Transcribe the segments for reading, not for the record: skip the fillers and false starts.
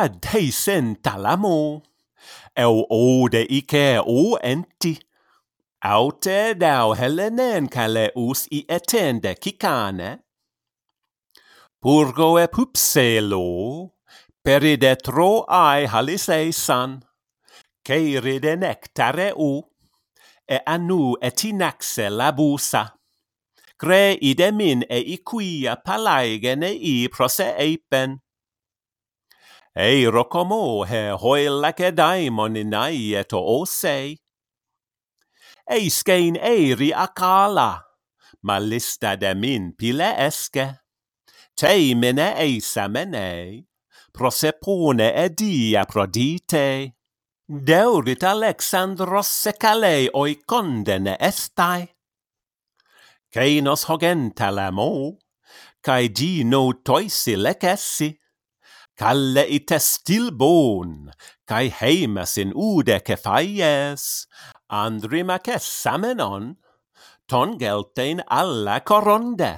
kad hei sen talamo. El ode ike o enti. Aute dau helenen kale us I etende kikane. Purgo e pupselo, peride tro ai haliseisan, keiride nectare u, e anu etinaxe labusa. Cre ide min e iquia palaigene I prose eipen. Eiro como he hoilace daimoninae eto osei. Eiskein eiri akala, malista de min pile eske. Te mine eisamene, prosepone e dia prodite. Deurit Alexandros secale oi condene estai. Keinos hogentalamo, kai di no toisi lecessi. Kalle ites tilbon, kai heimas in ude cefaies. Andrimaces samenon, ton geltein alla coronde.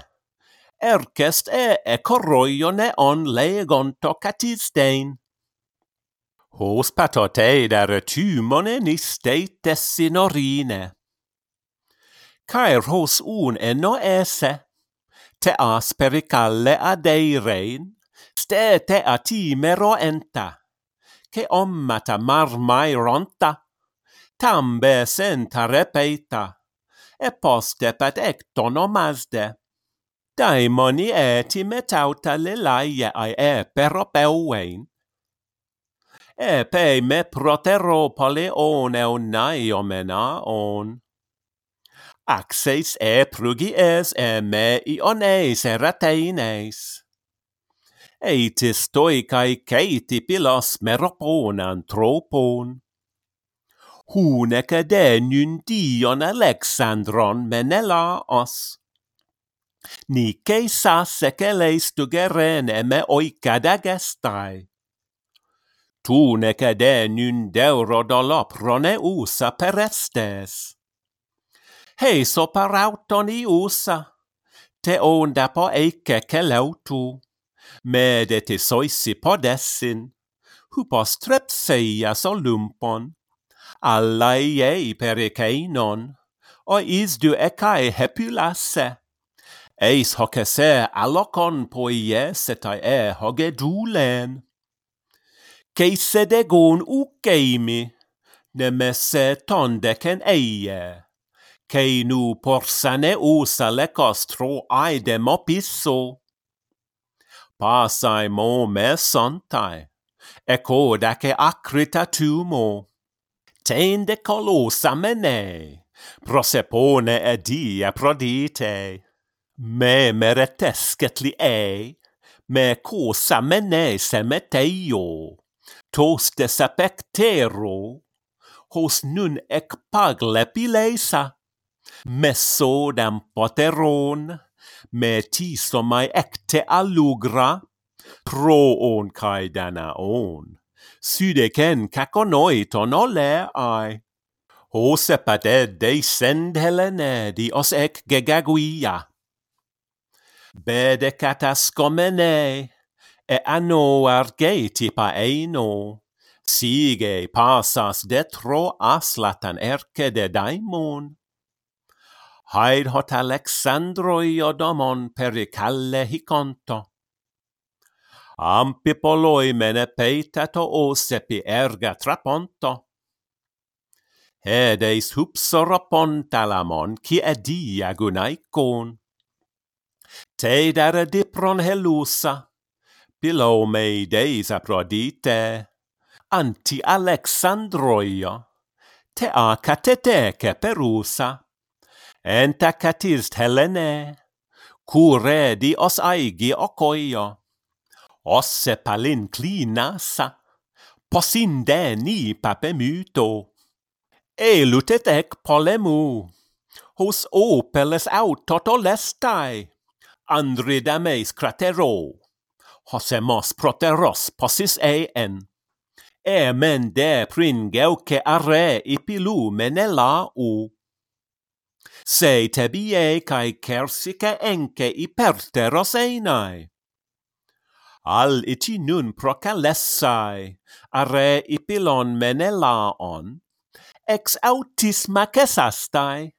Ercest e coroione on legonto catistein. Hos patote dare tymone nisteites sinorine. Caer hos un eno esse, te aspericalle adeirein, ste te atimero enta, che ommata marmai ronta, tambe senta repeita, e poste pat ectono mazde. Daimoni eti metauta lelaie ai e peropeuein. E pei me proteropole on eunai omena on. Axeis e prugies e me ioneis e rateines. Eitis toicae ceiti pilos meroponan tropon. Huneke de nundion Alexandron menelaos. Nike sa sekeleis tugerene me oikadagestai. Tuneke de nundeurodoloprone usa perestes. Heiso parautoni usa, te onda po eike kelautu, mede te soisi podessin, hupos trepseias olympon, allaiei perikeinon, ois du ekai hepulase, eis hokese alokon poies etai e hogedulen. Keise degon ukeimi, nemese tondeken eie. Keinu porsane usa lekostro aidemopiso. Pasai mo me sontai, eko dake acrita tumo. Tende colosa mene, prosepone edia prodite. Me meretesketli ei, me cosa mene semeteio. Toste sapectero, hos nun ec pagle pilesa. Mesodam poteron, me tisomai ecte alugra, proon cae danaon, sudecen caconoiton oleae, hosepade descend helene dios ec gegaguia. Bede catascomene, e anno argeti paeno, sige pasas detro aslatan erce de daimon. Haid hot Alexandroi odomon pericalle hiconto. Ampipoloi mene peitato osepi erga traponto. Edeis hupsoropon talamon, ki edia gunaikon. Teidare dipron helusa, pilomei deis aprodite, anti Alexandroia, tea cateteke perusa. Enta catist helene, cure di os aigi ocoio, osse palin clinasa, posinde ni papemuto, elutet ec polemu, hos opeles autot olestai, andridameis cratero, hosemos proteros posis en, e men de pringeuce are ipilu menela u. Se tebie cae cersice enke iperteros einae. Al iti nun procalessai, are ipilon menelaon, ex autis macesastai,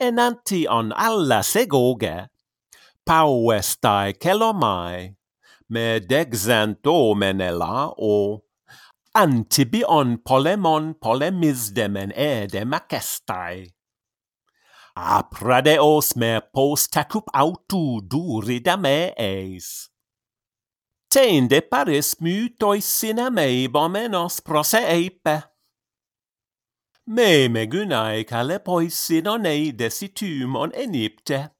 enantion alla segoge, pauestai celomai, me dexanto menelao, antibion polemon polemisdemen edemacestai. Apradeos me postacup autu duridame eis. Teinde paris mutois sinamei bomenos proseeipe. Me megunae calepois sinonei desitum on enipte.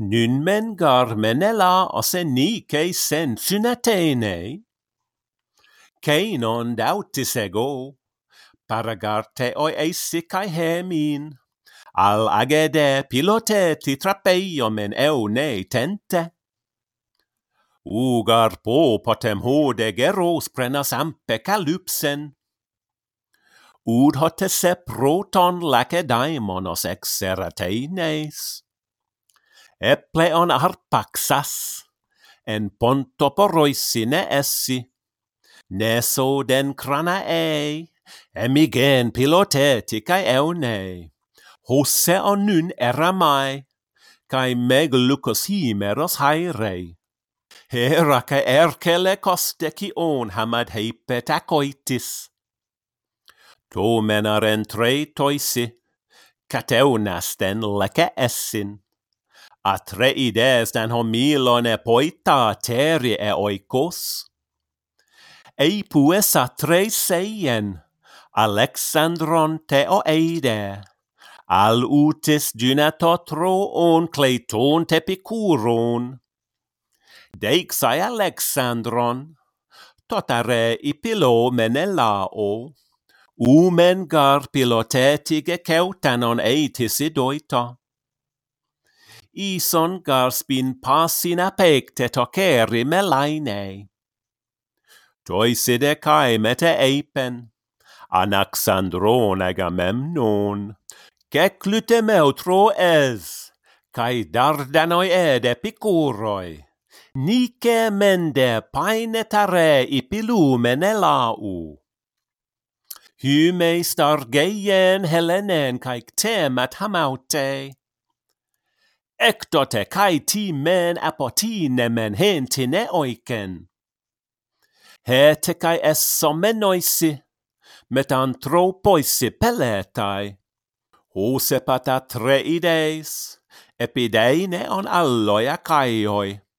Nun men gar menela osenice sen synatene. Cainon dautis ego, paragarteoi eisicae hemin. Al agede piloteti trapeiomen eune tente. Ugar po potem hode geros prenas ampe calypsen. Ud hotese proton lacedaimonos exerateineis. Epleon arpaxas, en pontoporoisine essi. Neso den cranaei, emigen piloteticae eunei. Hoseon nun eramai, cae megalucos himeros hairei. Heracae ercele costecion hamad heipet acoitis. To menaren tre toisi, cateunasten lece essin. Atreides dan homilon epoita teri eoikos. Eipues atrei seien, Alexandron teoeide. Al utis dynatotroon cleiton tepicuron. Deixai Alexandron, totare ipilo menelao, umen gar pilotetige ceutanon eitis idoita. Ison gar spin passina pecte toceri melainei. Toiside caemete eipen, Anaxandron agamemnon. Ceclutemeutro es, cae dardanoi ed epicuroi, nice mende painetare ipilumenelau. Hymeis dargeien Helenen cae temat hamaute. Ectote cae timen apotinemen hentine oicen. Hete cae essomenoisi, metantropoisi peletai. Hosepata treides, epideine on alloia caioi,